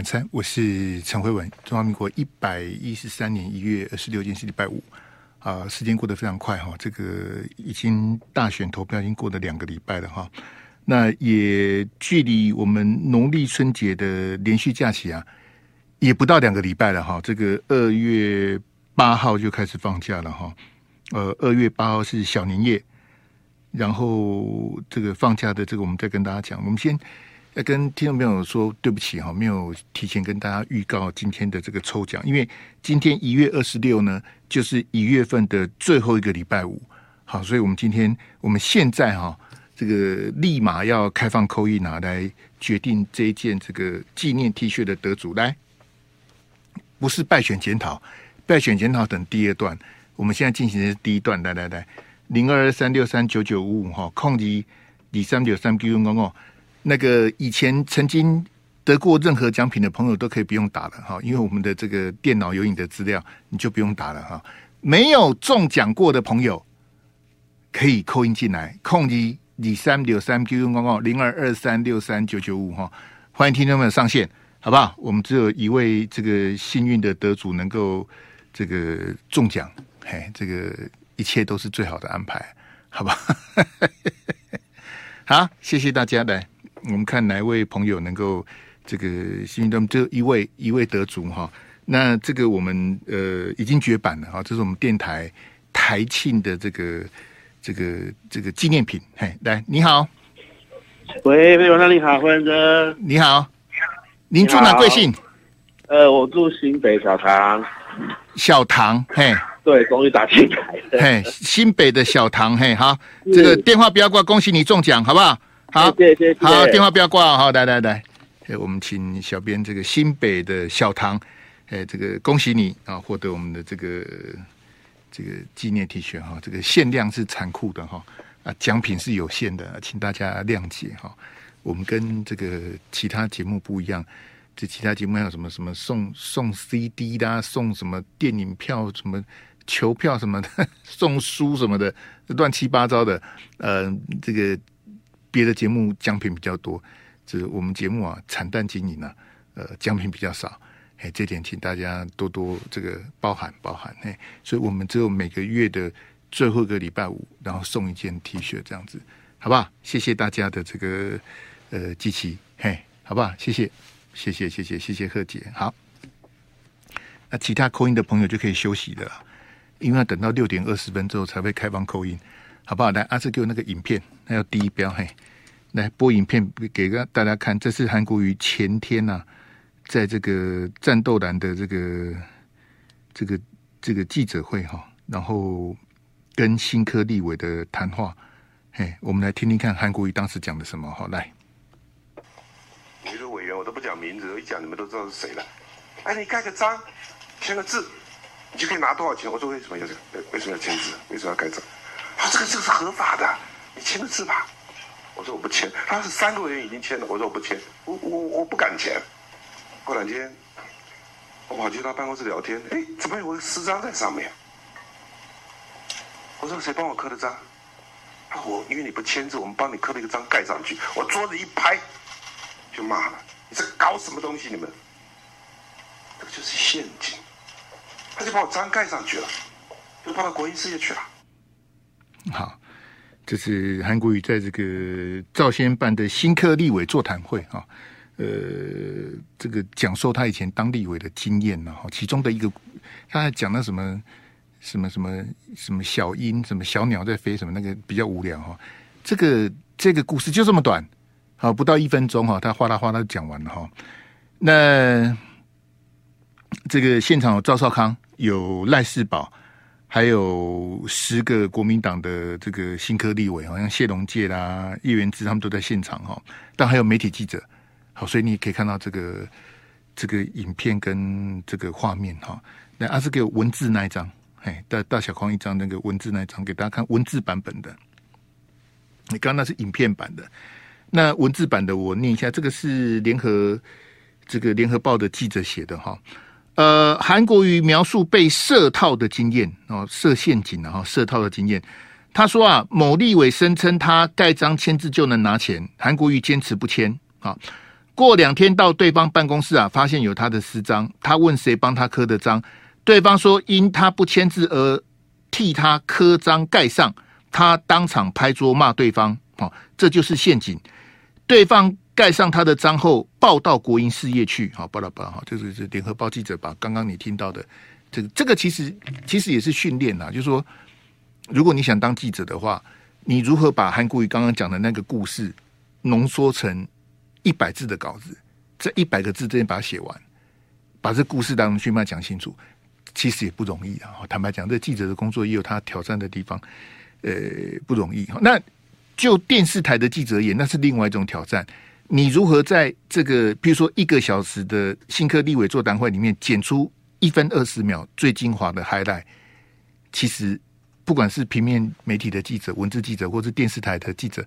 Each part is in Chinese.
晚餐，我是陈慧文。中华民国113年1月26日是礼拜五啊，时间过得非常快哈，这个已经大选投票已经过了2个礼拜了哈，那也距离我们农历春节的连续假期啊，也不到2个礼拜了哈，这个2月8号就开始放假了哈，2月8号是小年夜，然后这个放假的这个我们再跟大家讲，我们先。要跟听众朋友说对不起哈，没有提前跟大家预告今天的这个抽奖，因为今天1月26呢，就是1月份的最后一个礼拜五，好，所以我们现在哈，这个立马要开放扣印来决定这一件这个纪念 T 恤的得主，来，不是败选检讨等第二段，我们现在进行的是第一段，来0223639955哈，0223639955。那个以前曾经得过任何奖品的朋友都可以不用打了哈，因为我们的这个电脑有你的资料，你就不用打了哈。没有中奖过的朋友可以扣印进来，02236399550223639955哈，欢迎听众们上线，好不好？我们只有一位这个幸运的得主能够这个中奖，嘿，这个一切都是最好的安排，好吧？好，谢谢大家来。我们看哪位朋友能够这个幸运，就一位得主哈。那这个我们已经绝版了哈，这是我们电台台庆的这个纪念品。嘿，来，你好，喂，朋友那你好，慧文，你好，您住哪贵姓？我住新北小唐。小唐，嘿，对，终于打进来了，嘿，新北的小唐，嘿，好，这个电话不要挂，恭喜你中奖，好不好？好，谢谢好，电话不要挂，好，来，我们请小编这个新北的小唐，这个恭喜你啊，获得我们的这个纪念 T 恤哈，这个限量是残酷的哈，啊，奖品是有限的，请大家谅解哈。我们跟这个其他节目不一样，这其他节目还有什么送 CD 啦，送什么电影票，什么球票什么的，送书什么的，乱七八糟的，这个。别的节目奖品比较多，这我们节目啊惨淡经营啊，奖品比较少，哎，这点请大家多这个包涵，哎，所以我们只有每个月的最后一个礼拜五，然后送一件 T 恤这样子，好不好？谢谢大家的这个支持，嘿，好不好？谢谢贺姐，好。那其他call in的朋友就可以休息的了，因为要等到6点20分之后才会开放call in。好不好？来，阿志给我那个影片，那要第一标嘿，来播影片给大家看。这是韩国瑜前天呐，在这个战斗蓝的这个记者会哈，然后跟新科立委的谈话，嘿，我们来听听看韩国瑜当时讲的什么哈。来，你是委员，我都不讲名字，我一讲你们都知道是谁了。哎，你盖个章，签个字，你就可以拿多少钱？我说为什么要这个？为什么要签字？为什么要盖章？他、啊、这个是合法的，你签个字吧。我说我不签，他是3个委员已经签了。我说我不签，我不敢签。过两天，我跑去他办公室聊天，哎，怎么有我的私章在上面？我说谁帮我刻的章？他、啊、我因为你不签字，我们帮你刻了一个章盖上去。我桌子一拍，就骂了，你这搞什么东西？你们，这个就是陷阱。他就把我章盖上去了，就跑到国营事业去了。好，这是韩国瑜在这个赵先办的新科立委座谈会啊，这个讲授他以前当立委的经验呢，其中的一个，他还讲到什么小鹰、什么小鸟在飞什么那个比较无聊哈，这个故事就这么短，好不到1分钟哈，他哗啦哗啦讲完了哈。那这个现场有赵少康，有赖世宝。还有10个国民党的这个新科立委，好像谢龙介啦、叶元之他们都在现场哈，但还有媒体记者，好，所以你可以看到这个影片跟这个画面哈。那阿是给文字那一张，哎，大小框一张那个文字那一张给大家看文字版本的。你刚刚那是影片版的，那文字版的我念一下，这个是联合报的记者写的哈。韩国瑜描述被设套的经验哦，设陷阱然后设套的经验。他说啊，某立委声称他盖章签字就能拿钱，韩国瑜坚持不签啊。过两天到对方办公室啊，发现有他的私章，他问谁帮他刻的章，对方说因他不签字而替他刻章盖上，他当场拍桌骂对方，哦，这就是陷阱。对方盖上他的章后报到国营事业去，好，报到报好，这是联合报记者把刚刚你听到的这个其实也是训练啦，就是说如果你想当记者的话，你如何把韩国瑜刚刚讲的那个故事浓缩成100字的稿子，这100个字之间把它写完，把这故事当中去慢讲清楚，其实也不容易啊。坦白讲，这记者的工作也有他挑战的地方，不容易。那就电视台的记者也那是另外一种挑战，你如何在这个比如说1个小时的新科立委座谈会里面剪出1分20秒最精华的 highlight， 其实不管是平面媒体的记者、文字记者或是电视台的记者，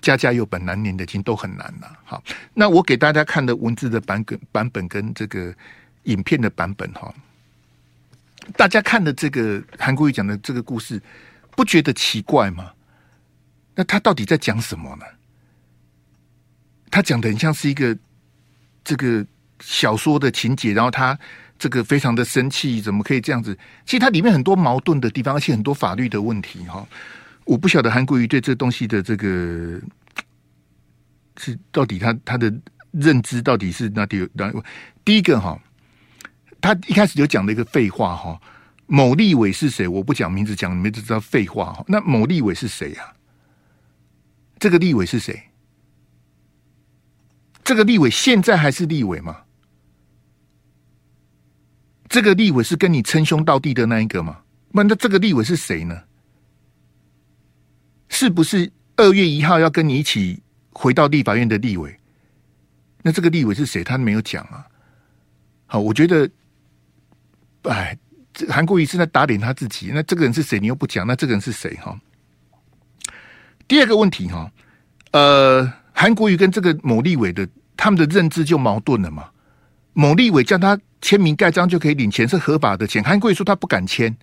家家有本难念的经，都很难了。好，那我给大家看的文字的版本跟这个影片的版本哈，大家看的这个韩国瑜讲的这个故事，不觉得奇怪吗？那他到底在讲什么呢？他讲的很像是一个这个小说的情节，然后他这个非常的生气，怎么可以这样子？其实它里面很多矛盾的地方，而且很多法律的问题哈。我不晓得韩国瑜对这东西的这个是到底他的认知到底是哪里有？第一个哈，他一开始就讲了一个废话哈，某立委是谁？我不讲名字讲，你们就知道废话哈。那某立委是谁啊？这个立委是谁？这个立委现在还是立委吗？这个立委是跟你称兄道弟的那一个吗？那这个立委是谁呢？是不是2月1号要跟你一起回到立法院的立委？那这个立委是谁？他没有讲啊。好，我觉得，哎，韩国瑜是在打脸他自己。那这个人是谁？你又不讲，那这个人是谁？哈。第二个问题哈，韩国瑜跟这个某立委的他们的认知就矛盾了嘛。某立委叫他签名盖章就可以领钱，是合法的钱。韩国瑜说他不敢签，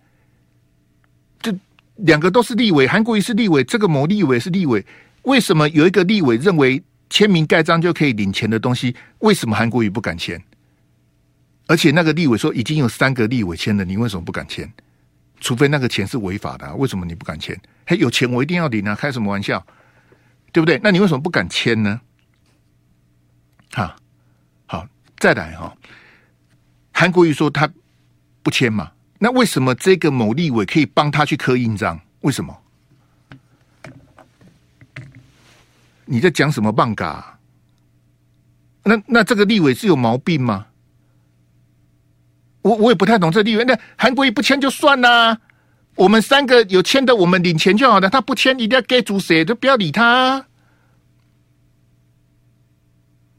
这两个都是立委，韩国瑜是立委，这个某立委是立委。为什么有一个立委认为签名盖章就可以领钱的东西，为什么韩国瑜不敢签？而且那个立委说已经有3个立委签了，你为什么不敢签？除非那个钱是违法的，啊，为什么你不敢签？嘿，有钱我一定要领啊，开什么玩笑，对不对？那你为什么不敢签呢？哈，好，再来哈。韩国瑜说他不签嘛，那为什么这个某立委可以帮他去刻印章？为什么？你在讲什么棒嘎，啊？那这个立委是有毛病吗？我也不太懂这立委。那韩国瑜不签就算啦，啊，我们3个有签的，我们领钱就好了。他不签，一定要给主谁就不要理他，啊，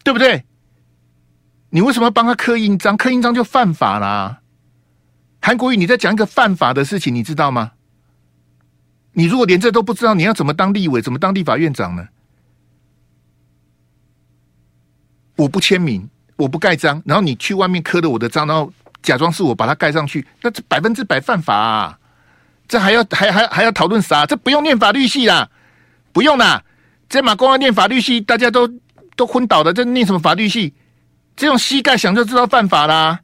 对不对？你为什么要帮他刻印章？刻印章就犯法啦！韩国瑜，你在讲一个犯法的事情，你知道吗？你如果连这都不知道，你要怎么当立委，怎么当立法院长呢？我不签名，我不盖章，然后你去外面刻了我的章，然后假装是我把它盖上去，那这100%犯法啊！这还要讨论啥？这不用念法律系啦，不用啦！这马光要念法律系，大家都昏倒了，这念什么法律系？这种膝盖想就知道犯法啦，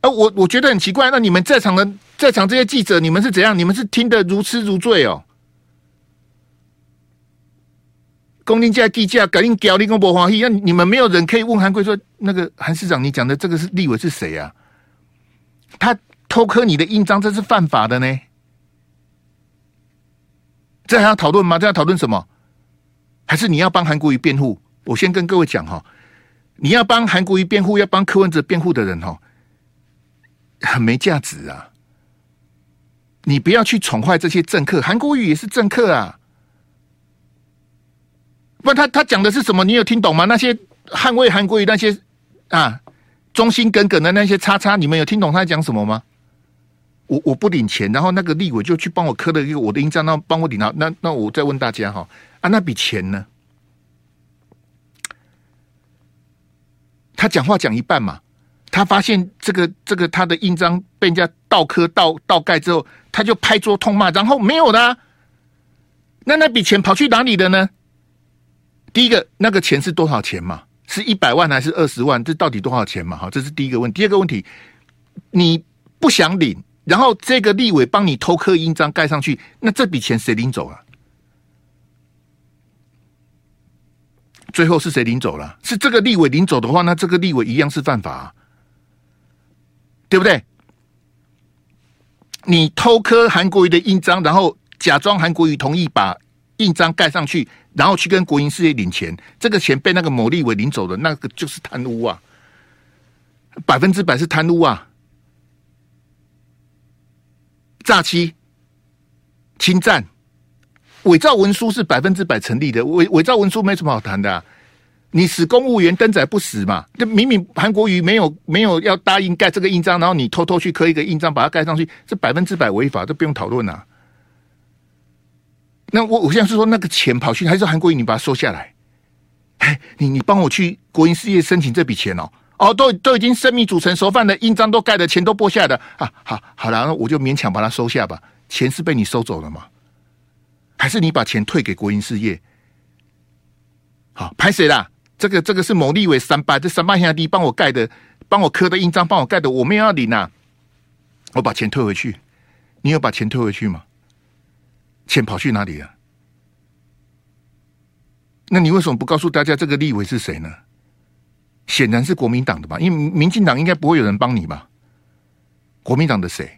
啊！我觉得很奇怪，那你们在场这些记者，你们是怎样？你们是听得如痴如醉哦？公定价计价，赶紧屌你公博黄义，那你们没有人可以问韩国说，那个韩市长，你讲的这个是立委是谁啊？他偷刻你的印章，这是犯法的呢。这还要讨论吗？这要讨论什么？还是你要帮韩国瑜辩护？我先跟各位讲哈，你要帮韩国瑜辩护，要帮柯文哲辩护的人哈，很没价值啊！你不要去宠坏这些政客，韩国瑜也是政客啊。不然他讲的是什么？你有听懂吗？那些捍卫韩国瑜那些啊，忠心耿耿的那些叉叉，你们有听懂他讲什么吗？我不领钱，然后那个立委就去帮我刻了一个我的印章，然后帮我领到。那我再问大家哈，啊，那笔钱呢？他讲话讲一半嘛，他发现这个他的印章被人家倒刻倒盖之后，他就拍桌痛骂，然后没有啦，那笔钱跑去哪里了呢？第一个那个钱是多少钱嘛？是100万还是20万？这到底多少钱嘛？好，这是第一个问题。第二个问题，你不想领，然后这个立委帮你偷刻印章盖上去，那这笔钱谁领走啊？最后是谁领走了？是这个立委领走的话，那这个立委一样是犯法啊，对不对？你偷刻韩国瑜的印章，然后假装韩国瑜同意把印章盖上去，然后去跟国营事业领钱，这个钱被那个某立委领走的，那个就是贪污啊，100%是贪污啊，诈欺、侵占。伪造文书是100%成立的，伪造文书没什么好谈的啊。你使公务员登载不实嘛？这明明韩国瑜没有要答应盖这个印章，然后你偷偷去刻一个印章把它盖上去，这100%违法，这不用讨论啊。那我现在是说那个钱跑去，还是韩国瑜你把它收下来？哎，你帮我去国营事业申请这笔钱哦。哦，都已经生米煮成熟饭的，印章都盖的，钱都拨下的啊。好啦，那我就勉强把它收下吧。钱是被你收走了嘛？还是你把钱退给国营事业？好，拍谁啦？这个是某立委300，这300兄弟帮我盖的，帮我刻的印章，帮我盖的，我没有要领啊。我把钱退回去，你有把钱退回去吗？钱跑去哪里啊？那你为什么不告诉大家这个立委是谁呢？显然是国民党的吧，因为民进党应该不会有人帮你吧？国民党的谁？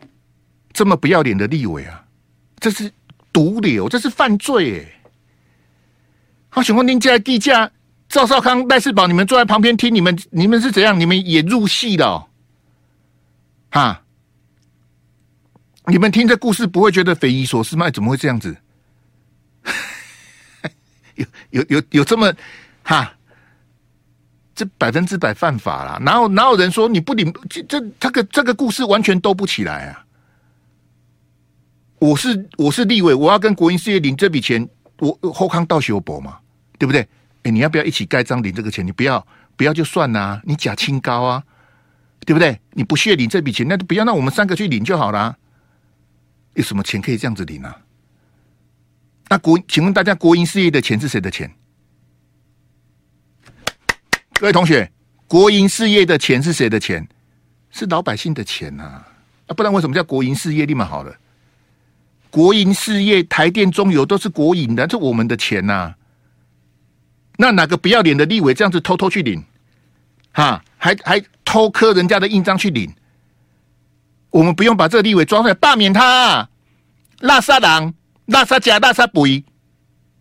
这么不要脸的立委啊，这是毒瘤，这是犯罪耶！好，想问您家地价，赵少康、赖世宝，你们坐在旁边听，你们是怎样？你们也入戏了哦？哈！你们听这故事不会觉得匪夷所思吗？怎么会这样子？有这么哈？这100%犯法啦！哪有人说你不领？这个故事完全兜不起来啊！我是立委，我要跟国营事业领这笔钱，我后康到修博嘛，对不对？哎，你要不要一起盖章领这个钱？你不要就算啦、啊，你假清高啊，对不对？你不屑领这笔钱，那就不要，那我们3个去领就好啦。有什么钱可以这样子领啊？那请问大家，国营事业的钱是谁的钱？各位同学，国营事业的钱是谁的钱？是老百姓的钱啊！啊，不然为什么叫国营事业？立马好了。国营事业、台电、中油都是国营的，这我们的钱呐、啊。那哪个不要脸的立委这样子偷偷去领，哈，还偷刻人家的印章去领？我们不用把这个立委抓出来，罢免他、啊。垃圾人、垃圾家、垃圾鬼，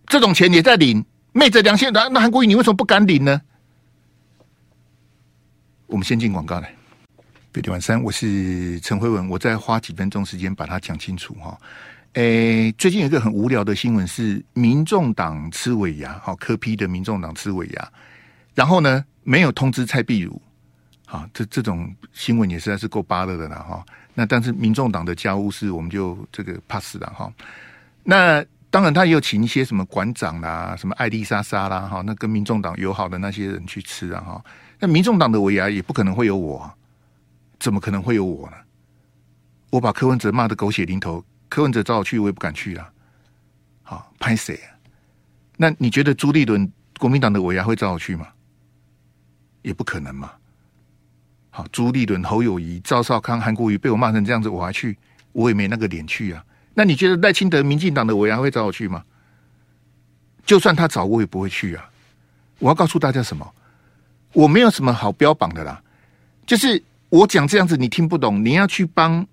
这种钱也在领，昧着良心，那韩国瑜你为什么不敢领呢？我们先进广告来。北地晚三，我是陈辉文，我再花几分钟时间把它讲清楚哈。诶，最近有一个很无聊的新闻是，民众党吃尾牙，好，柯 P 的民众党吃尾牙，然后呢没有通知蔡壁如，好，这种新闻也实在是够巴勒的了哈。那但是民众党的家务事我们就这个 pass 了哈。那当然他也有请一些什么馆长啦、什么艾丽莎莎啦哈，那跟民众党友好的那些人去吃啊哈。那民众党的尾牙也不可能会有我、啊。怎么可能会有我呢？我把柯文哲骂得狗血淋头，柯文哲找我去，我也不敢去啦。好，拍谁啊？那你觉得朱立伦国民党的尾牙会找我去吗？也不可能嘛。好，朱立伦、侯友宜、赵少康、韩国瑜被我骂成这样子，我还去？我也没那个脸去啊。那你觉得赖清德民进党的尾牙会找我去吗？就算他找我也不会去啊。我要告诉大家什么？我没有什么好标榜的啦，就是。我讲这样子你听不懂，你要去帮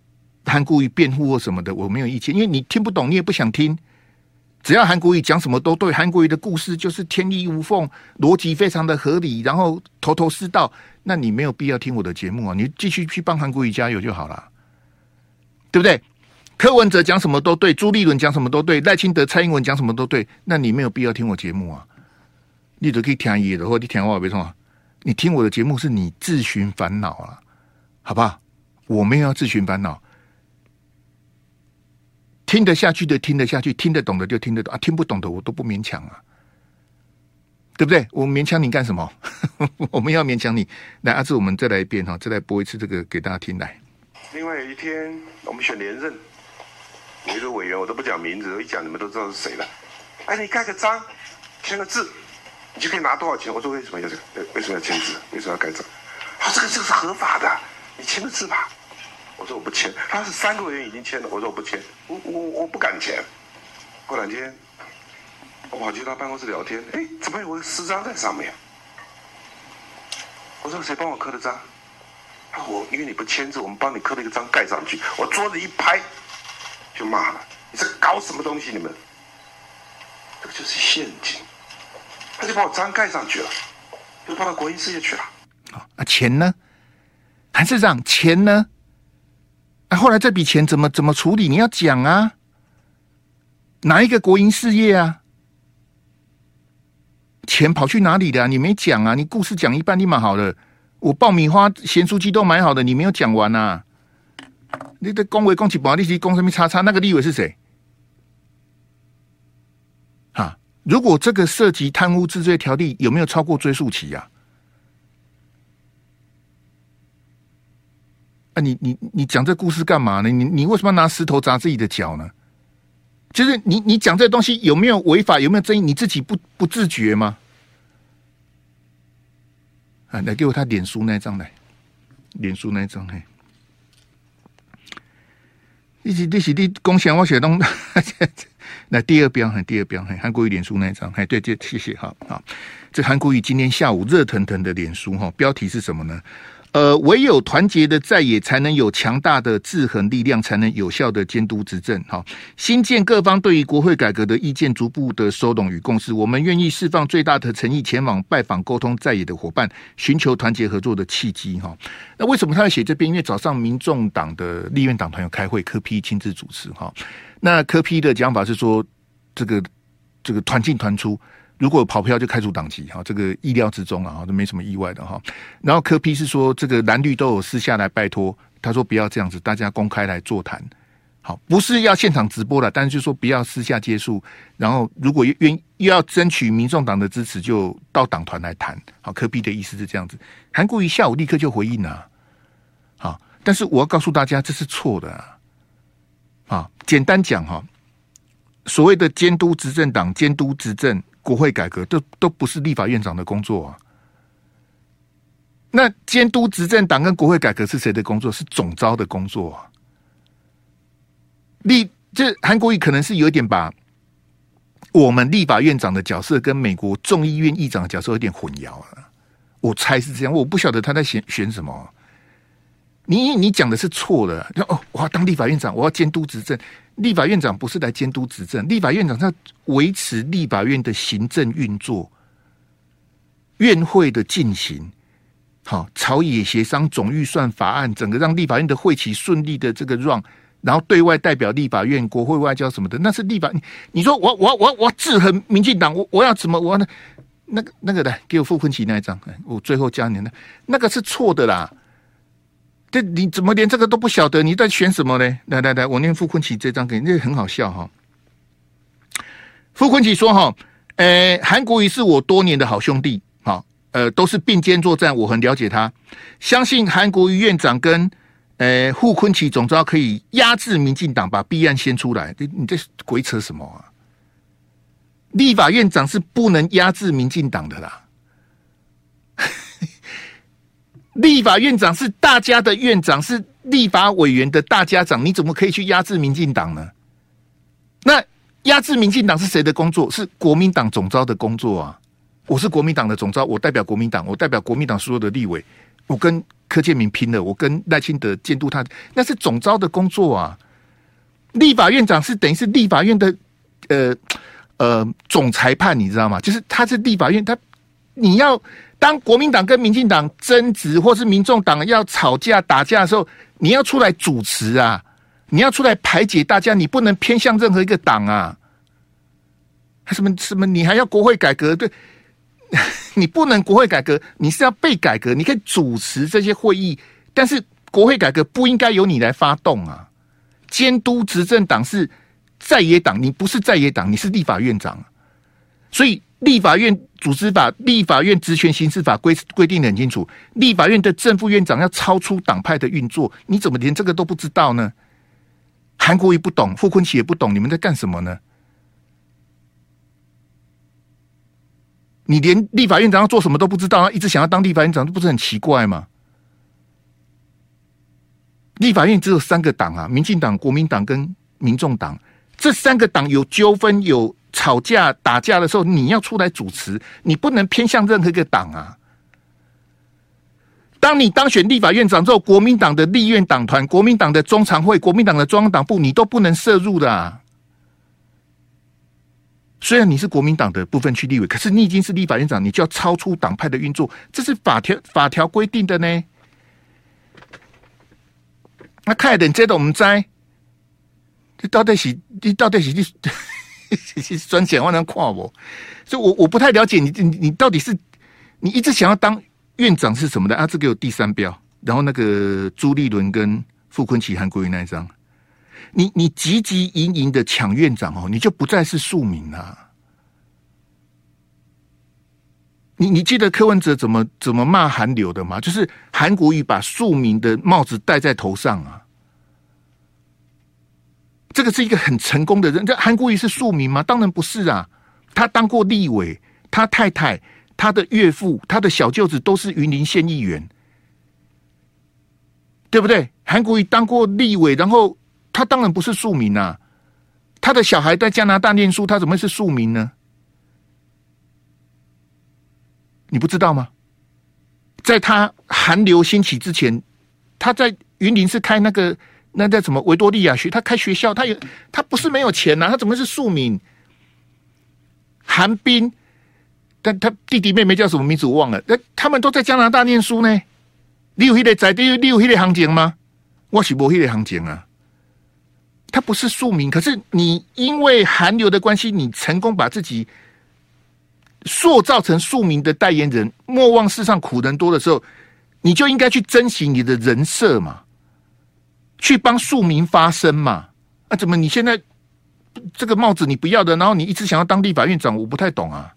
韩国瑜辩护或什么的，我没有意见，因为你听不懂，你也不想听。只要韩国瑜讲什么都对，韩国瑜的故事就是天衣无缝，逻辑非常的合理，然后头是道，那你没有必要听我的节目啊，你继续去帮韩国瑜加油就好了，对不对？柯文哲讲什么都对，朱立伦讲什么都对，赖清德、蔡英文讲什么都对，那你没有必要听我节目啊。你就可以听伊的，或你听我别说，你听我的节目是你自寻烦恼啊。好不好？我没有要自寻烦恼，听得下去的听得下去，听得懂的就听得懂啊，听不懂的我都不勉强啊，对不对？我勉强你干什么？我们要勉强你来，阿志，我们再来一遍哈，再来播一次这个给大家听来。另外有一天我们选连任，有一个委员我都不讲名字，我一讲你们都知道是谁了。哎，你盖个章，签个字，你就可以拿多少钱？我说为什么要这个？为什么要签字？为什么要盖章？他说这个是合法的，你签个字吧。我说我不签。他是3个委员已经签了，我说我不签，我不敢签。过两天，我跑去他办公室聊天，哎，怎么有个4张在上面？我说谁帮我刻的章？他说因为你不签字，我们帮你刻了一个章盖上去。我桌子一拍，就骂了，你这搞什么东西你们？这个就是陷阱。他就把我章盖上去了，就放到国营事业去了。那钱呢？韩市长，钱呢？啊，后来这笔钱怎么处理？你要讲啊，哪一个国营事业啊？钱跑去哪里的、啊？你没讲啊！你故事讲一半立马好了，我爆米花、咸酥鸡都买好的，你没有讲完啊！你的公维公起保利奇公什么叉叉？那个立委是谁？啊！如果这个涉及贪污治罪条例，有没有超过追诉期啊？啊你讲这故事干嘛呢？你为什么要拿石头砸自己的脚呢？就是你讲这东西有没有违法，有没有争议，你自己不自觉吗？啊，来给我他脸书那张来，脸书那张嘿。你恭喜我写东，那第二标嘿，韩国瑜脸书那张嘿，对对，谢谢好啊。这韩国瑜今天下午热腾腾的脸书哈，标题是什么呢？唯有团结的在野，才能有强大的制衡力量，才能有效的监督执政。好，新建各方对于国会改革的意见逐步的收拢与共识，我们愿意释放最大的诚意前往拜访沟通在野的伙伴，寻求团结合作的契机。哈，那为什么他要写这边？因为早上民众党的立院党团有开会，柯 P 亲自主持。哈，那柯 P 的讲法是说，这个团进团出。如果跑票就开除党籍，哈，这个意料之中啊，这没什么意外的哈。然后柯 P 是说，这个蓝绿都有私下来拜托，他说不要这样子，大家公开来座谈，好，不是要现场直播了，但是就说不要私下接触。然后如果又要争取民众党的支持，就到党团来谈。好，柯 P 的意思是这样子。韩国瑜下午立刻就回应了、啊，好，但是我要告诉大家，这是错的啊。啊，简单讲哈，所谓的监督执政党、监督执政。国会改革都不是立法院长的工作啊。那监督执政党跟国会改革是谁的工作？是总召的工作啊。这韩国瑜可能是有一点把我们立法院长的角色跟美国众议院议长的角色有点混淆了。我猜是这样，我不晓得他在选什么。你讲的是错的。哦，我要当立法院长，我要监督执政。立法院长不是来监督执政，立法院长他维持立法院的行政运作、院会的进行，好，朝野协商总预算法案，整个让立法院的会期顺利的这个 run， 然后对外代表立法院、国会外交什么的，那是立法。你说我制衡民进党，我要怎么我呢？那个来给我傅崐萁那一张，我最后加你的那个是错的啦。这你怎么连这个都不晓得？你在选什么呢？来，我念傅崐萁这张给你，这很好笑哈、哦。傅崐萁说哈，韩国瑜是我多年的好兄弟，好、哦，都是并肩作战，我很了解他，相信韩国瑜院长跟傅崐萁总召可以压制民进党，把弊案掀出来。你这鬼扯什么啊？立法院长是不能压制民进党的啦。立法院长是大家的院长，是立法委员的大家长，你怎么可以去压制民进党呢？那压制民进党是谁的工作？是国民党总召的工作啊！我是国民党的总召，我代表国民党，我代表国民党所有的立委，我跟柯建铭拼了，我跟赖清德监督他，那是总召的工作啊！立法院长是等于是立法院的总裁判，你知道吗？就是他是立法院，他你要。当国民党跟民进党争执，或是民众党要吵架打架的时候，你要出来主持啊！你要出来排解大家，你不能偏向任何一个党啊！什么，你还要国会改革？对，你不能国会改革，你是要被改革。你可以主持这些会议，但是国会改革不应该由你来发动啊！监督执政党是在野党，你不是在野党，你是立法院长，所以。立法院组织法、立法院职权行使法规定得很清楚，立法院的正副院长要超出党派的运作，你怎么连这个都不知道呢？韩国瑜不懂，傅崐萁也不懂，你们在干什么呢？你连立法院长要做什么都不知道，一直想要当立法院长，这不是很奇怪吗？立法院只有三个党啊，民进党、国民党跟民众党，这三个党有纠纷、有吵架、打架的时候，你要出来主持，你不能偏向任何一个党啊。当你当选立法院长之后，国民党的立院党团、国民党的中常会、国民党的中央党部，你都不能涉入的啊。虽然你是国民党的部分区立委，可是你已经是立法院长，你就要超出党派的运作，这是法条规定的呢。那看人这都唔知道，你到底是你专讲我能看我，所以我不太了解你到底是你一直想要当院长是什么的啊？这个有第三标，然后那个朱立伦跟傅崐萁、韩国瑜那一张。你汲汲营营的抢院长哦，你就不再是庶民啦。你记得柯文哲怎么骂韩流的吗？就是韩国瑜把庶民的帽子戴在头上啊。这个是一个很成功的人，这韩国瑜是庶民吗？当然不是啊，他当过立委，他太太、他的岳父、他的小舅子都是云林县议员，对不对？韩国瑜当过立委，然后他当然不是庶民啊，他的小孩在加拿大念书，他怎么会是庶民呢？你不知道吗？在他韩流兴起之前，他在云林是开那叫什么维多利亚学，他开学校，他不是没有钱啊，他怎么是庶民？韩冰，但他弟弟妹妹叫什么名字我忘了，他们都在加拿大念书呢。你有那个在地，你有那个行情吗？我是没那个行情啊。他不是庶民，可是你因为韩流的关系，你成功把自己塑造成庶民的代言人。莫忘世上苦人多的时候，你就应该去珍惜你的人设嘛，去帮庶民发声嘛。啊，怎么你现在这个帽子你不要的，然后你一直想要当立法院长，我不太懂啊。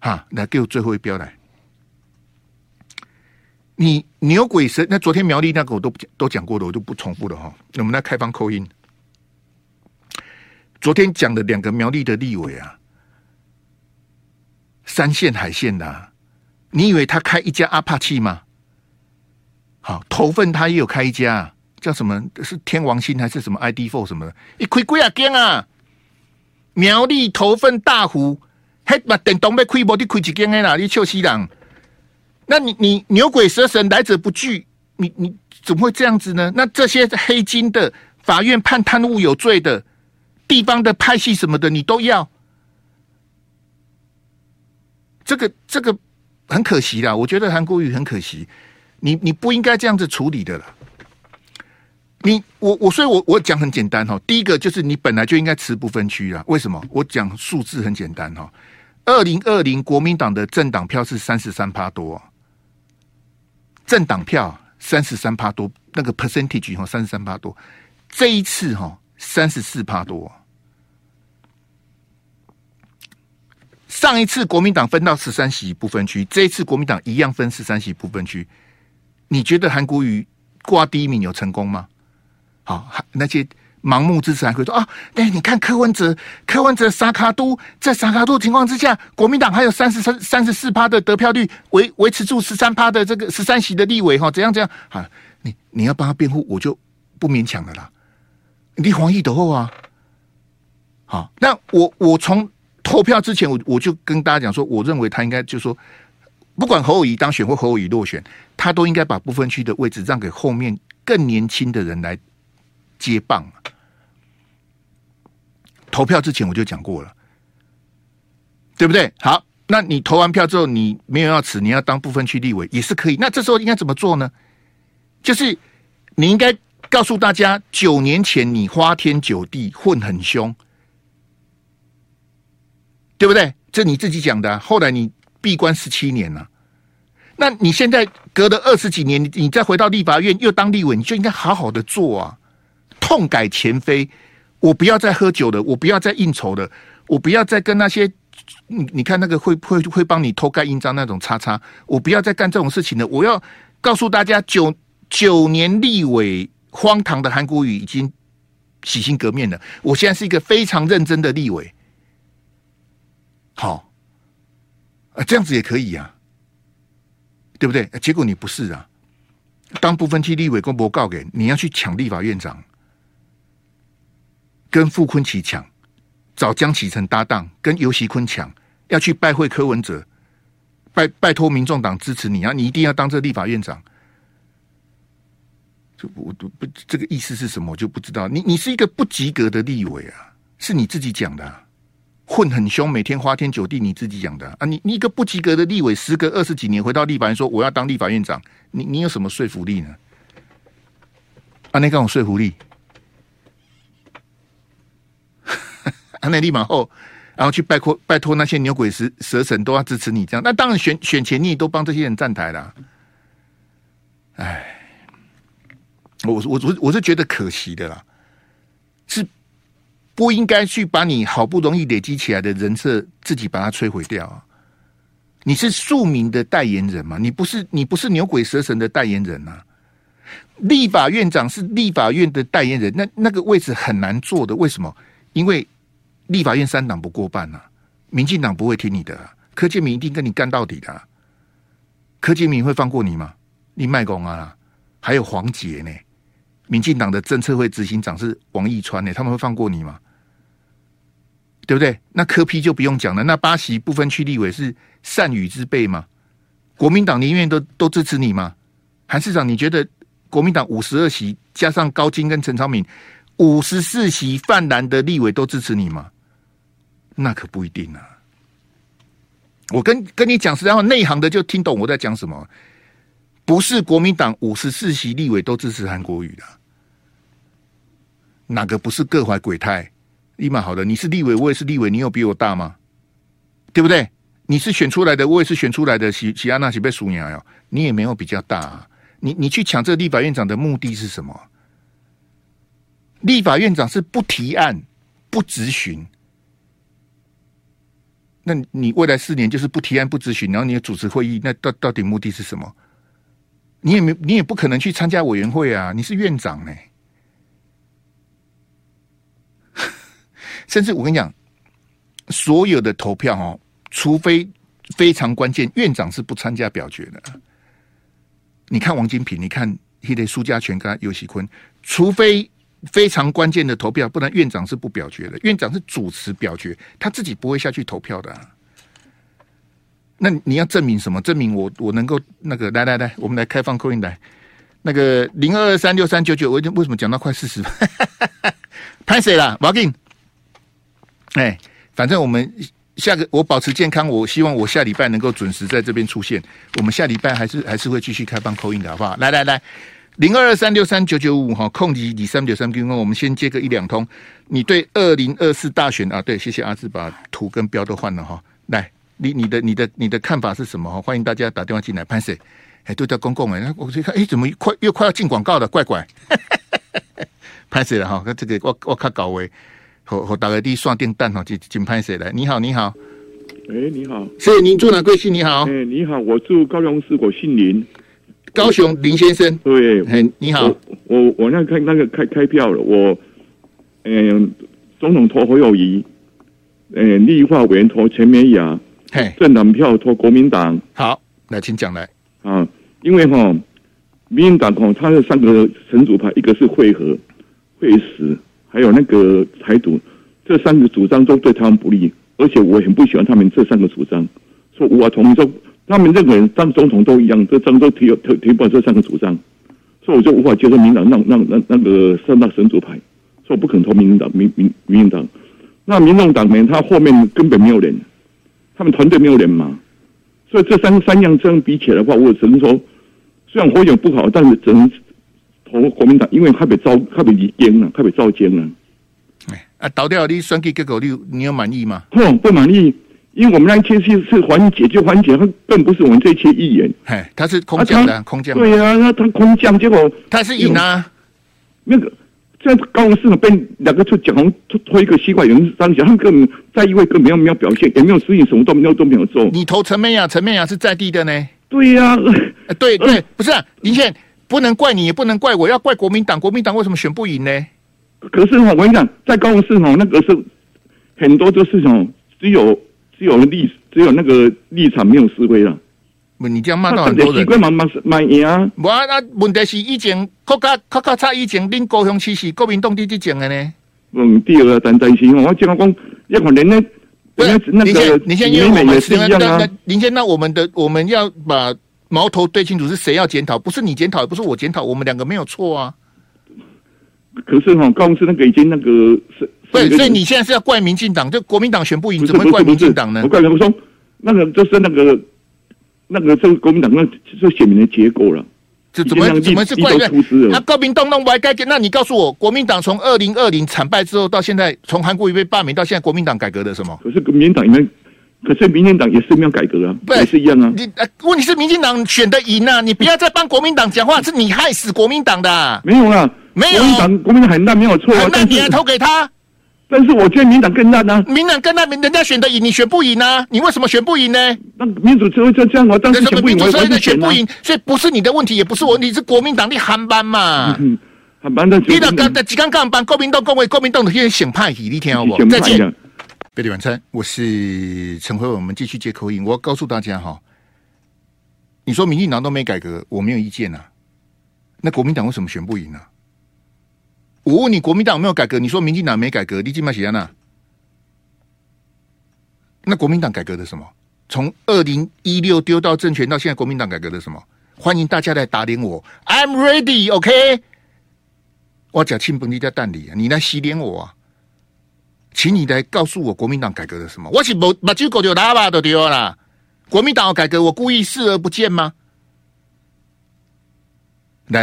哈，来给我最后一标来。你牛鬼蛇，那昨天苗栗那个我都讲过了，我就不重复了哈。我们来开放call in。昨天讲的两个苗栗的立委啊，三线海线的、啊，你以为他开一家阿帕契吗？好，头份他也有开一家，叫什么？是天王星还是什么 ID4 什么的？一开几啊间啊？苗栗头份大湖，嘿嘛，电动要开无？你开一间的啦？你笑死人！那你牛鬼蛇神来者不拒，你怎么会这样子呢？那这些黑金的法院判贪污有罪的地方的派系什么的，你都要？这个很可惜啦，我觉得韩国瑜很可惜，你不应该这样子处理的啦。所以我讲很简单哈，第一个就是你本来就应该持不分区啦。为什么？我讲数字很简单哈，2020国民党的政党票是 33% 多、啊。政党票 33% 多，那个 percentage 哈 33% 多，这一次哈 34% 多，上一次国民党分到13席不分区，这一次国民党一样分13席不分区，你觉得韩国瑜挂第一名有成功吗？好，那些盲目支持还可以说啊，哎，你看柯文哲沙卡都在沙卡都情况之下，国民党还有34%的得票率，维持住13%的这个13席的立委哈，怎样怎样啊？你要帮他辩护，我就不勉强了啦。你黄奕的后啊，好，那我从投票之前我就跟大家讲说，我认为他应该就说，不管侯友宜当选或侯友宜落选，他都应该把不分区的位置让给后面更年轻的人来接棒。投票之前我就讲过了，对不对？好，那你投完票之后，你没有要辞，你要当不分区立委也是可以。那这时候应该怎么做呢？就是你应该告诉大家，9年前你花天酒地混很凶，对不对？这你自己讲的、啊。后来你闭关17年了、啊，那你现在隔了20几年，你再回到立法院又当立委，你就应该好好的做啊，痛改前非。我不要再喝酒了，我不要再应酬了，我不要再跟那些你看那个会帮你偷盖印章那种叉叉，我不要再干这种事情了。我要告诉大家，九年立委荒唐的韩国瑜已经洗心革面了。我现在是一个非常认真的立委。好啊，这样子也可以啊，对不对？结果你不是啊，当不分区立委公布告给你要去抢立法院长，跟傅崐萁抢，找江启臣搭档，跟游锡堃抢，要去拜会柯文哲，拜托民众党支持你啊，你一定要当这立法院长。我不，这个意思是什么我就不知道。你是一个不及格的立委啊，是你自己讲的、啊，混很凶，每天花天酒地，你自己讲的 啊。你一个不及格的立委，时隔20几年回到立法院说我要当立法院长，你有什么说服力呢？啊，那跟我说服力，啊，那立马后，然后去拜托那些牛鬼蛇神都要支持你这样，那当然选前你都帮这些人站台啦。哎。我是觉得可惜的啦，是不应该去把你好不容易累积起来的人设自己把它摧毁掉啊！你是庶民的代言人嘛？你不是牛鬼蛇神的代言人啊！立法院长是立法院的代言人，那个位置很难做的，为什么？因为立法院3党不过半啊，民进党不会听你的、啊，柯建铭一定跟你干到底的、啊。柯建铭会放过你吗？你卖公啊！还有黄捷呢？民进党的政策会执行长是王义川呢，他们会放过你吗？对不对？那柯 P 就不用讲了，那8席不分区立委是善与之辈吗？国民党宁愿都支持你吗？韩市长，你觉得国民党52席加上高金跟陈超敏54席泛蓝的立委都支持你吗？那可不一定啊！我跟你讲实在话，内行的就听懂我在讲什么。不是国民党54席立委都支持韩国瑜的、啊，哪个不是各怀鬼胎？立马好的，你是立委，我也是立委，你有比我大吗？对不对？你是选出来的，我也是选出来的，喜安娜被输赢了，你也没有比较大、啊。你去抢这立法院长的目的是什么？立法院长是不提案、不质询，那你未来4年就是不提案、不质询，然后你主持会议，那到底目的是什么？你也不可能去参加委员会啊！你是院长呢、欸，甚至我跟你讲，所有的投票哦，除非非常关键，院长是不参加表决的。你看王金平，你看那个苏家全跟游锡堃，除非非常关键的投票，不然院长是不表决的。院长是主持表决，他自己不会下去投票的、啊。那你要证明什么？证明我能够那个来，我们来开放扣印来，那个02236399，我为什么讲到快40？拍谁啦？不要紧，哎，反正我们我保持健康，我希望我下礼拜能够准时在这边出现。我们下礼拜还是会继续开放扣印的，好不好？来，0223639995哈，空集2393，我们先接个1-2通。你对2024大选啊，对，谢谢阿志把图跟标都换了哈，来。你的看法是什么？欢迎大家打电话进来。潘 Sir， 哎，都叫公共哎，我去看，哎，怎么又快要进广告了？怪，潘 Sir 了哈，这个我看搞位，我打个第双电蛋哈，进潘 Sir 来。你好，哎，你好，是您住哪？贵姓？你好，哎，你好，我住高雄市，我姓林，高雄林先生。对，哎，你好，我那个开票了，我，总统投侯友宜，立法委员投陈美雅。政党票投国民党，好，来，请讲来啊！因为哈，民进党哦，它的3个神主牌，一个是会合、会死，还有那个台独，这3个主张都对他们不利，而且我很不喜欢他们这3个主张。说我同意，他们任何人当总统都一样，都提不了这3个主张，所以我就无法接受民进党那个3大神主牌，所以我不肯投民进党。那民众党呢？他后面根本没有人。他们团队没有人嘛，所以这三样这样比起来的话，我只能说，虽然火眼不好，但是只能投国民党，因为他被离间了，他被造奸了。哎啊，倒掉你选举结果，你有满意吗？不满意，因为我们那一期是缓解，他更不是我们这一期议员。哎，他是空降的，空降。对啊，他空降，结果他是赢啊。那个在高雄市呢，被2个出奖，推一个奇怪人当选，他们根本在议会根本没有表现，也没有指引，什么都没有做。你投陈美雅是在地的呢？对呀、啊对，不是、啊、林宪，不能怪你，也不能怪我，要怪国民党。国民党为什么选不赢呢？可是我跟你讲，在高雄市那个是很多的事情，只有只有那个立场没有思维了。你这样骂到很多人。他真的是蛮赢啊。无啊，问题是以前较早以前，恁高雄市是国民党伫种的呢。嗯，对啊，但是我讲讲，一可能呢，林先因为我们是一样啊。林先，那我们要把矛头对清楚，是谁要检讨？不是你检讨，也不是我检讨，我们两个没有错啊。可是哈，高雄市那个已经那个是。对，所以你现在是要怪民进党，就国民党选不赢，怎么会怪民进党呢？我怪我说，那个就是那个这个国民党那是选民的结果了。怎么是怪人？那高民党弄歪改革，那你告诉我，国民党从2020惨败之后到现在，从韩国瑜被罢免到现在，国民党改革了什么？可是民进党也是没有改革啊，也是一样啊。你问题是民进党选的赢啊，你不要再帮国民党讲话，是你害死国民党的啊。没有啦，没有。国民党很烂，没有错啊。那你还投给他？但是我觉得民党更烂啊！民党更烂，人家选的赢，你选不赢啊！你为什么选不赢呢？那民主社会就这样，我当时选不赢，我选不赢，所以不是你的问题，也不是我问题，是国民党的韩班嘛。韩班的。你那个几刚刚班国民党讲话，国民党的些想派系，你听好不？再见。贝蒂晚餐，我是陈辉，我们继续接口音。我要告诉大家哈，你说民进党都没改革，我没有意见呐、啊。那国民党为什么选不赢呢、啊？我问你，国民党有没有改革？你说民进党没改革，你今麦写在哪？那国民党改革的什么？从2016丢到政权到现在，国民党改革的什么？欢迎大家来打脸我 ，I'm ready， OK？ 我讲亲本地在蛋里，你来洗脸我啊！请你来告诉我，国民党改革的什么？我是不把这狗丢拉吧都丢啦！国民党有改革，我故意视而不见吗？来，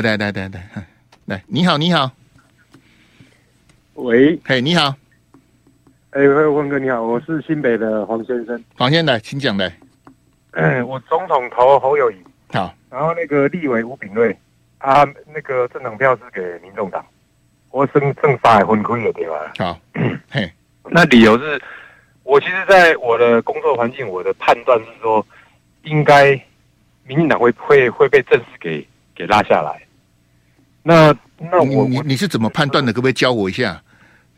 你好。喂，嘿、hey ，你好，文哥你好，我是新北的黄先生。黄先生来，请讲来。我总统投侯友宜，好，然后那个立委吴秉睿，啊，那个政党票是给民众党，我正法也分开了对吧？好，嘿，那理由是，我其实在我的工作环境，我的判断是说，应该民进党会被正式给拉下来。那你是怎么判断的？可不可以教我一下？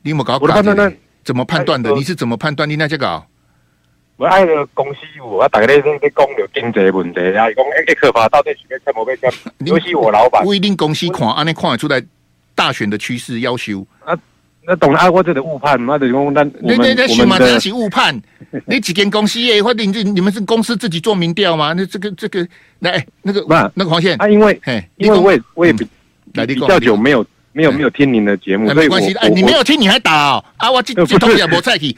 你有没有搞？我判断呢？怎么判断的？你是怎么判断？你那只搞？我爱个公司我大家在讲着经济问题啊，讲一可怕到底是要怎么变？尤其我老板，不一定公司看，安尼看得出来大选的趋势要求啊。那懂了，我这个误判，那等于讲咱那选嘛，这是误判。你几间公司耶？或者你们是公司自己做民调吗？那这个来那个黄线啊，因为我也比较久没有听您的节目，没关系。哎，你没有听你还打、哦、啊？我这东西也没在听，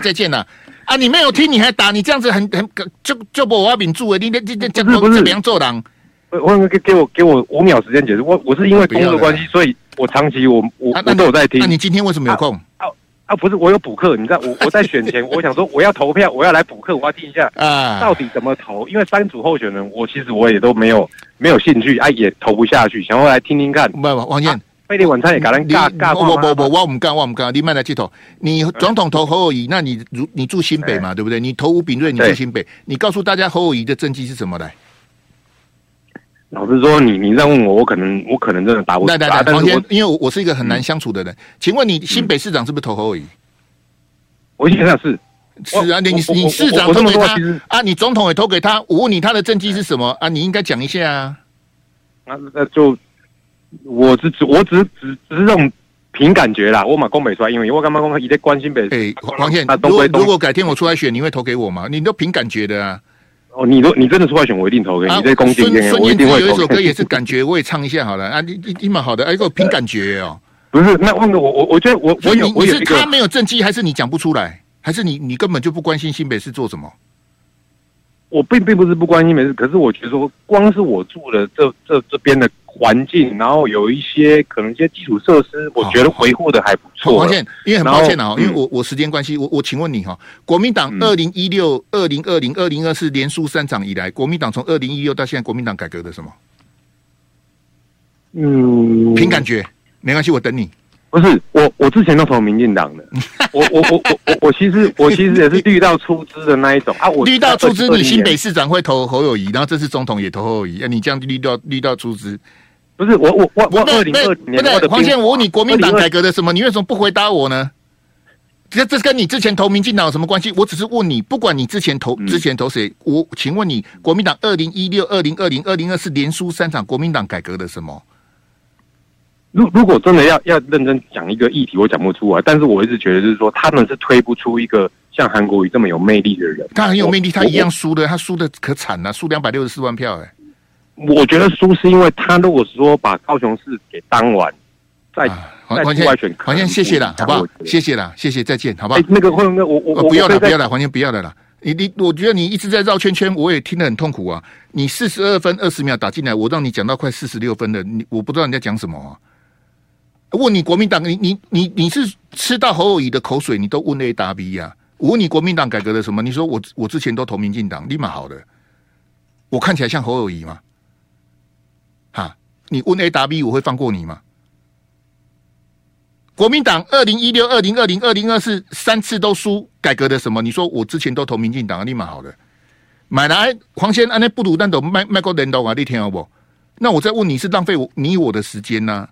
再见了啊！你没有听你还打，你这样子很就不我民主的，你这两做人。我给我5秒时间解释，我是因为工作关系，所以我长期我都有在听。那你今天为什么有空？不是，我有补课，你知道我在选前，我想说我要投票，我要来补课，我要听一下啊，到底怎么投？因为三组候选人，我其实也都没有兴趣，啊，也投不下去，想要来听听看。不，王燕，贝蒂晚餐也搞人尬。不，我唔干，你慢来接头。你总统投侯友宜，那你住新北嘛，对不对？你投吴秉睿，你住新北，你告诉大家侯友宜的政绩是什么来？老实说，你再问我，我可能真的答不出来。来，黄先，因为我是一个很难相处的人。请问你新北市长是不是投侯友宜？我想想是啊，你市长投给他啊，你总统也投给他。我问你，他的政绩是什么啊？你应该讲一下啊。那就我只是这种凭感觉啦。我马公北出来，因为我刚一直关心北。黄先，如果改天我出来选，你会投给我吗？你都凭感觉的啊。哦，你真的出来选，我一定投给你。在攻击里面，我一定会投给你。有一首歌也是感觉，我也唱一下好了啊，你蛮好的，哎，凭感觉哦。不是，那问我觉得我是他没有政绩，还是你讲不出来，还是你根本就不关心新北市做什么？我并不是不关心新北市，可是我觉得说，光是我住的这边的环境，然后有一些可能一些基础设施，我觉得维护的还不错。抱歉，因为很抱歉啊，因为我时间关系，我请问你哈，国民党2016、2020、2024连输3场以来，国民党从2016到现在，国民党改革的什么？凭感觉。没关系，我等你。不是我之前都投民进党的，我其实也是绿到出资的那一种啊。我绿到出资，你新北市长会投侯友宜，然后这次总统也投侯友宜，你这样绿到出资，不是我2020年。不对，黄先生，我问你，国民党改革的什么？你为什么不回答我呢？这跟你之前投民进党有什么关系？我只是问你，不管你之前投谁，我请问你，国民党2016、2020、2024连输3场，国民党改革了什么？如果真的要认真讲一个议题，我讲不出来。但是我一直觉得就是说，他们是推不出一个像韩国瑜这么有魅力的人。他很有魅力，他一样输的，他输的可惨了，输264万票哎、欸。我觉得输是因为他如果说把高雄市给当完，黄先谢谢啦，好不好？谢谢啦，谢谢，再见，好不好？欸、那个黄先，我不要了，不要了，黄先不要了啦。你，我觉得你一直在绕圈圈，我也听得很痛苦啊。你42分20秒打进来，我让你讲到快46分了，我不知道你在讲什么啊。问你国民党，你是吃到侯友宜的口水，你都问 A 答 B 啊？我问你国民党改革了什么？你说我之前都投民进党，立马好的，我看起来像侯友宜吗？哈，你问 A 答 B， 我会放过你吗？国民党2016、2020、20243次都输，改革的什么？你说我之前都投民进党，立马好的，买来黄先安那不如单斗卖过人头啊，你听好不？那我再问你是浪费我的时间呐？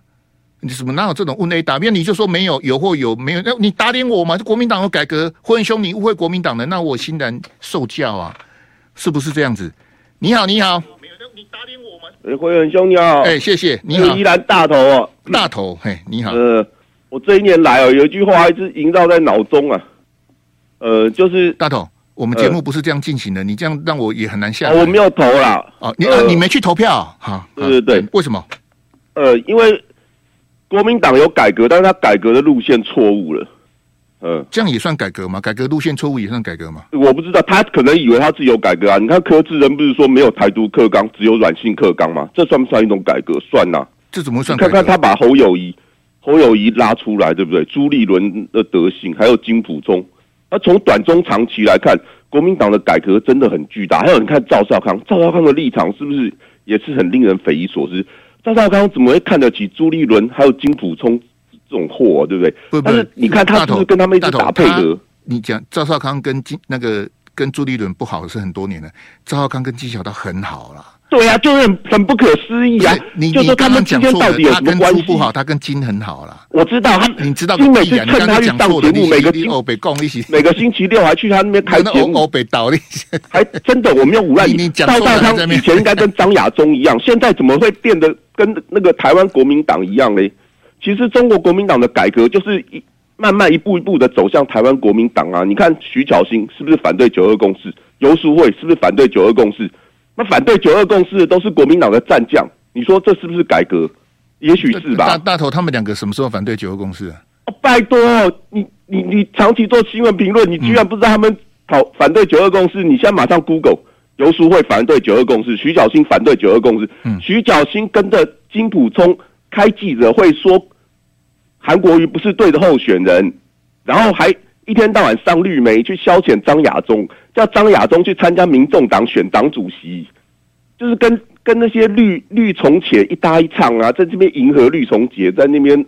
你怎么哪有这种问 A 答 B？ 你就说没有，有或有没有？你打脸我嘛？国民党有改革，混兄你误会国民党的，那我欣然受教啊，是不是这样子？你好，你好，没有，你打脸我嘛？混兄你好，哎、欸，谢谢，你好，宜兰大头哦，大头，嘿，你好，我这一年来哦，有一句话一直萦绕在脑中啊，就是大头，我们节目不是这样进行的，你这样让我也很难下来。我没有投啦，哦，你没去投票，好，对对对，为什么？因为。国民党有改革，但是他改革的路线错误了，这样也算改革吗？改革路线错误也算改革吗？我不知道，他可能以为他自己有改革啊。你看柯志仁不是说没有台独克纲，只有软性克纲吗？这算不算一种改革？算啊。这怎么算改革？你看看他把侯友宜拉出来，对不对？朱立伦的德性，还有金溥聪，那从短中长期来看，国民党的改革真的很巨大。还有你看赵少康的立场是不是也是很令人匪夷所思？赵少康怎么会看得起朱立伦还有金溥聪这种货、啊，对不对？不，但是你看他是不是跟他们一直打配合？你讲赵少康跟朱立伦不好是很多年了，赵少康跟金小刀很好啦。对啊，就是很不可思议啊！就说他们之间到底有什么关系？他跟朱不好，他跟金很好啦。我知道他，你知道金每次趁他去上节目，每个星期六还去他那边开节目，还真的我没有无赖你。赵少康以前应该跟张亚中一样，现在怎么会变得跟那个台湾国民党一样嘞？其实中国国民党的改革就是慢慢一步一步的走向台湾国民党啊！你看徐巧芯是不是反对9·2共识？游淑慧是不是反对9·2共识？那反对9·2共识的都是国民党的战将，你说这是不是改革？也许是吧。大头他们两个什么时候反对9·2共识啊？哦、拜托、哦，你长期做新闻评论，你居然不知道他们反对9·2共识？你现在马上 Google， 游淑慧反对9·2共识，徐巧芯反对9·2共识。徐巧芯跟着金溥聪开记者会说，韩国瑜不是对的候选人，然后还一天到晚上绿媒去消遣张亚中。叫张亚中去参加民众党选党主席，就是跟那些绿从且一搭一唱啊，在这边迎合绿从姐，在那边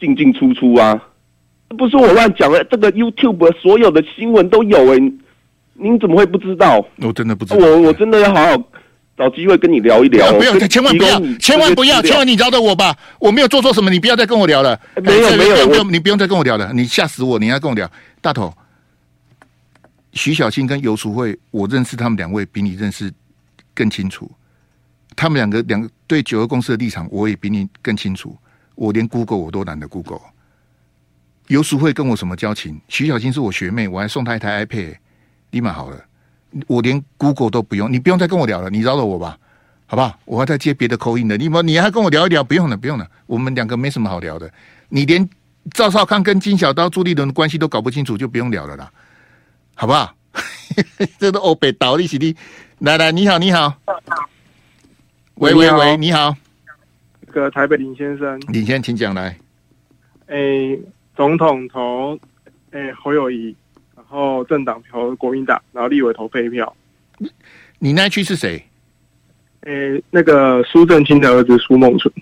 进进出出啊，不是我乱讲的，这个 YouTube 所有的新闻都有哎、欸，您怎么会不知道？我真的不知道，我真的要好好找机会跟你聊一聊。不要，千万不要，千万你饶了我吧，我没有做错什么，你不要再跟我聊了。没有，你不用再跟我聊了，你吓死我，你要跟我聊，大头。徐巧芯跟游淑慧，我认识他们两位比你认识更清楚。他们两个对9·2共识的立场，我也比你更清楚。我连 Google 我都懒得 Google。游淑慧跟我什么交情？徐巧芯是我学妹，我还送她一台 iPad， 立马好了。我连 Google 都不用，你不用再跟我聊了，你饶了我吧，好不好？我要再接别的 call in 的，你还跟我聊一聊，不用了，我们两个没什么好聊的。你连赵少康跟金小刀、朱立伦的关系都搞不清楚，就不用聊了啦。好不好？这都欧北倒立起立。来，你好。喂，你好。这个台北林先生。林先生，请讲来。总统投侯友宜，然后政党投国民党，然后立委投废票。你那区是谁？那个苏震清的儿子苏孟纯。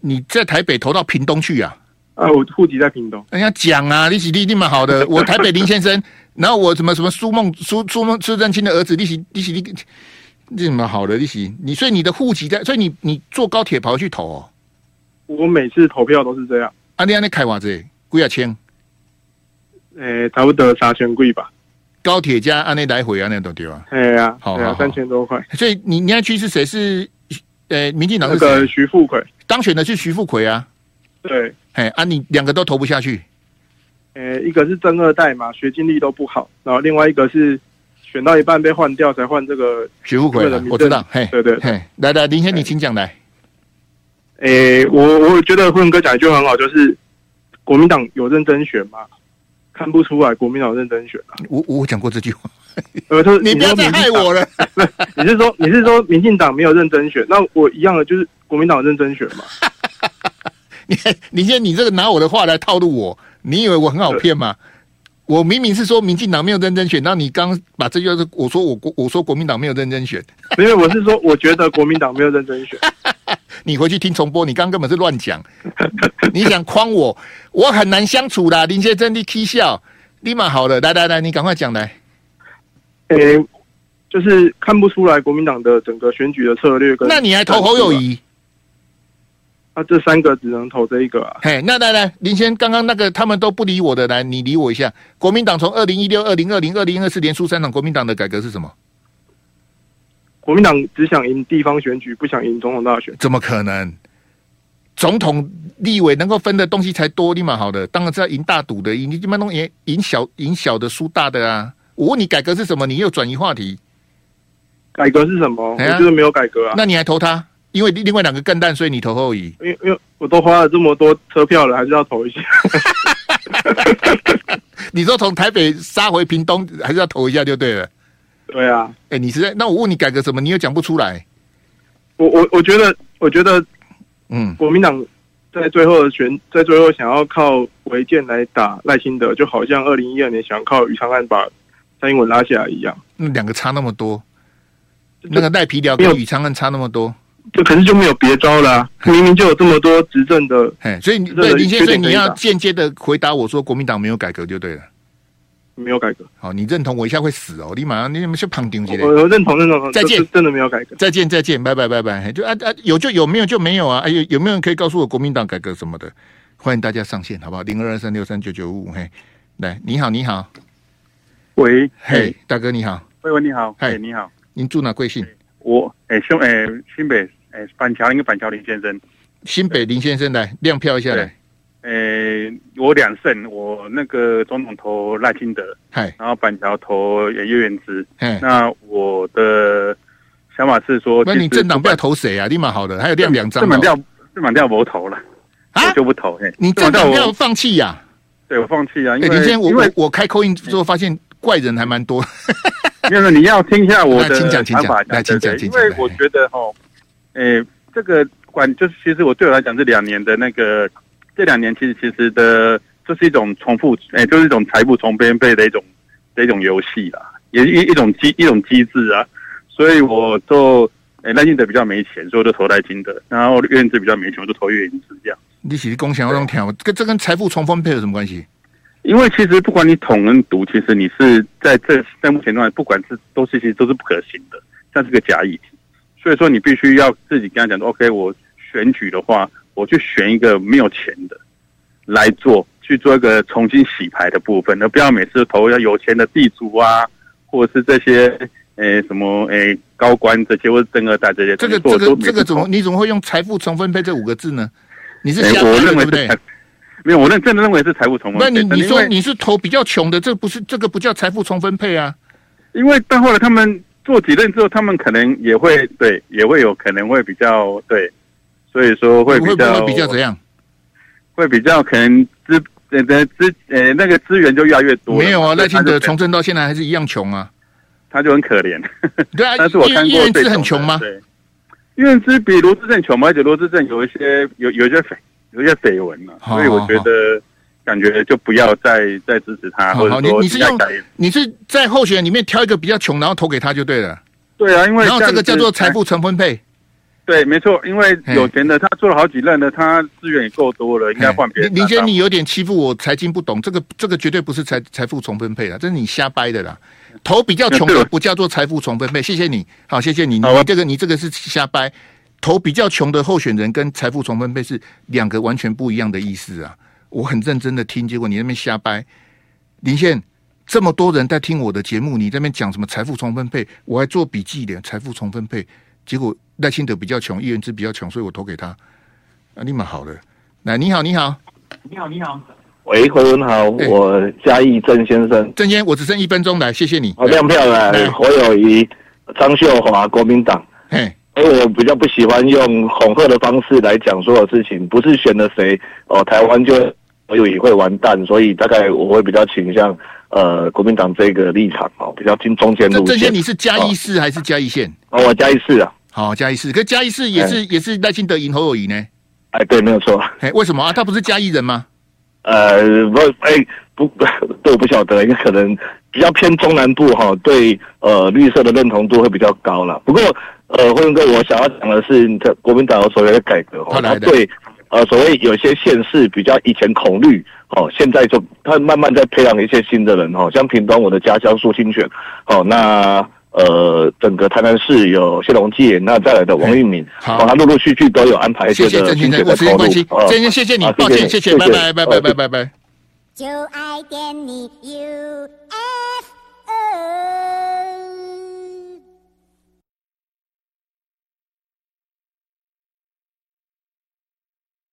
你在台北投到屏东去啊？啊，我户籍在屏东。人家讲啊，你是立定蛮好的。我台北林先生，然后我什么苏震清的儿子，你什么好的利息？你所以你的户籍在，所以你坐高铁跑去投哦。我每次投票都是这样。啊，你安尼开偌济？几啊千？差不多3,000几吧。高铁加按那来回啊，那都对啊。哎呀，好啊，3,000多块。所以你那区是谁？是民进党那个徐富奎当选的是徐富奎啊。对，哎啊，你两个都投不下去。一个是正二代嘛，学经历都不好，然后另外一个是选到一半被换掉，才换这个徐富奎。我知道，嘿，对对，嘿，来来，林先你请讲来。我觉得混哥讲一句很好，就是国民党有认真选嘛。看不出来国民党认真选啊！我讲过这句话，你不要再害我了。你是说民进党没有认真选？那我一样的就是国民党认真选嘛。你这个拿我的话来套路我，你以为我很好骗吗？我明明是说民进党没有认真选，那你刚把这句话我说国民党没有认真选，没有，我是说我觉得国民党没有认真选。你回去听重播，你刚根本是乱讲，你想诓我，我很难相处啦。林先生，你踢笑，立马好了，来来来，你赶快讲来。就是看不出来国民党的整个选举的策略跟。那你还投侯友宜？啊，这三个只能投这一个啊。嘿，那来来，林先生，刚刚那个他们都不理我的，来，你理我一下。国民党从2016、2020、2024连输3场，国民党的改革是什么？国民党只想赢地方选举，不想赢总统大选。怎么可能？总统、立委能够分的东西才多，立马好的。当然是要赢大赌的，你他妈弄赢小的输大的啊！我问你，改革是什么？你又转移话题。改革是什么？啊、我就是没有改革啊。那你还投他？因为另外2个更淡，所以你投后移。因为我都花了这么多车票了，还是要投一下。你说从台北杀回屏东，还是要投一下就对了。对啊，你是在那我问你改革什么，你又讲不出来。我觉得，国民党在最后想要靠违建来打赖清德，就好像2012年想靠余长安把蔡英文拉下来一样。那2个差那么多，那个赖皮寮跟余长安差那么多，就可是就没有别招了啊！明明就有这么多执政的，所以对林先生，你要间接的回答我说国民党没有改革就对了。没有改革，好，你认同我一下会死哦！你马上你们去旁听去嘞。我认同，再见，真的没有改革，再见，拜拜，就有就有，没有就没有啊！哎，有没有人可以告诉我国民党改革什么的？欢迎大家上线，好不好？0223639955，嘿，来，你好，喂，嘿，大哥你好，喂喂你好，嘿你好，您住哪贵姓？我新北板桥林先生，新北林先生来亮票一下来。我2胜，我那个总统投赖清德，然后板桥投叶元之。那我的想法是说，那你政党不要投谁啊？立马好的，还有2张、哦。政党票我投了，啊，我就不投。你政党票放弃呀、啊？对，我放弃啊，因为我开call in之后发现怪人还蛮多。没有，你要听一下我的想法，来请讲。因为我觉得哈，这个其实对我来讲是2年的那个。这2年其实的，就是一种重复，就是一种财富重编配的一种游戏啦，也一种机制啊。所以我就赖清德比较没钱，所以我就投赖清德，然后叶元之比较没钱，我就投叶元之这样。你其实共享我用听，这跟财富重分配有什么关系？因为其实不管你统跟独，其实你是在目前状态，不管是都是其实都是不可行的，像是个假议题。所以说你必须要自己跟他讲说 ，OK， 我选举的话。我去选一个没有钱的来做，去做一个重新洗牌的部分，而不要每次投要有钱的地主啊，或者是这些什么高官这些，或者正二代这些。这个你怎么会用财富重分配这5个字呢？你是瞎掰的对不对？没有，我真的认为是财富重分配。那你说你是投比较穷的，这个不叫财富重分配啊？因为到后来他们做几任之后，他们可能也会对，也会有可能会比较对。所以说会比较怎样？会比较可能那个资源就越来越多。没有啊，赖清德从政到现在还是一样穷啊，他就很可怜。对啊，但是我看过叶元之很穷吗？对，叶元之比罗志正穷吗？而且罗志正有一些绯闻啊，所以我觉得感觉就不要再支持他，或者说你是在候选人里面挑一个比较穷，然后投给他就对了。对啊，因为然后这个叫做财富重分配。对，没错，因为有钱的他做了好几任的，他资源也够多了，应该换别人。林先，你有点欺负我财经不懂，这个绝对不是财富重分配啦，这是你瞎掰的啦。投比较穷的不叫做财富重分配，谢谢你，好，谢谢你，你这个是瞎掰。投比较穷的候选人跟财富重分配是2个完全不一样的意思啊！我很认真的听，结果你那边瞎掰。林宪，这么多人在听我的节目，你在那边讲什么财富重分配？我还做笔记的财富重分配，结果赖清德比较穷，叶元之比较穷，所以我投给他。啊，你蛮好的。来，你好，你好，你好，你好。喂，慧文好，我嘉义郑先生。郑先，我只剩1分钟，来，谢谢你。好，亮票了，侯友宜、张秀华，国民党。哎。所以我比较不喜欢用恐吓的方式来讲所有事情，不是选了谁哦，台湾就也会完蛋，所以大概我会比较倾向国民党这个立场哦，比较听中间路线。这些你是嘉义市还是嘉义县？哦，我嘉义市啊。好，嘉义市，可嘉义市也是赖清德赢侯友宜呢。哎，对，没有错。哎，为什么啊？他不是嘉义人吗？对，我不晓得，因为可能比较偏中南部哈，对绿色的认同度会比较高啦。不过慧文哥，我想要讲的是，国民党有所谓的改革哦，他对所谓有些县市比较以前恐绿哦，现在就他慢慢在培养一些新的人哦，像屏东我的家乡苏清泉哦，那整个台南市有谢龙介，那再来的王玉敏，好，他陆陆续续都有安排一些的新血的投入。谢谢你，抱歉，谢谢，拜拜。就爱点你 UFO。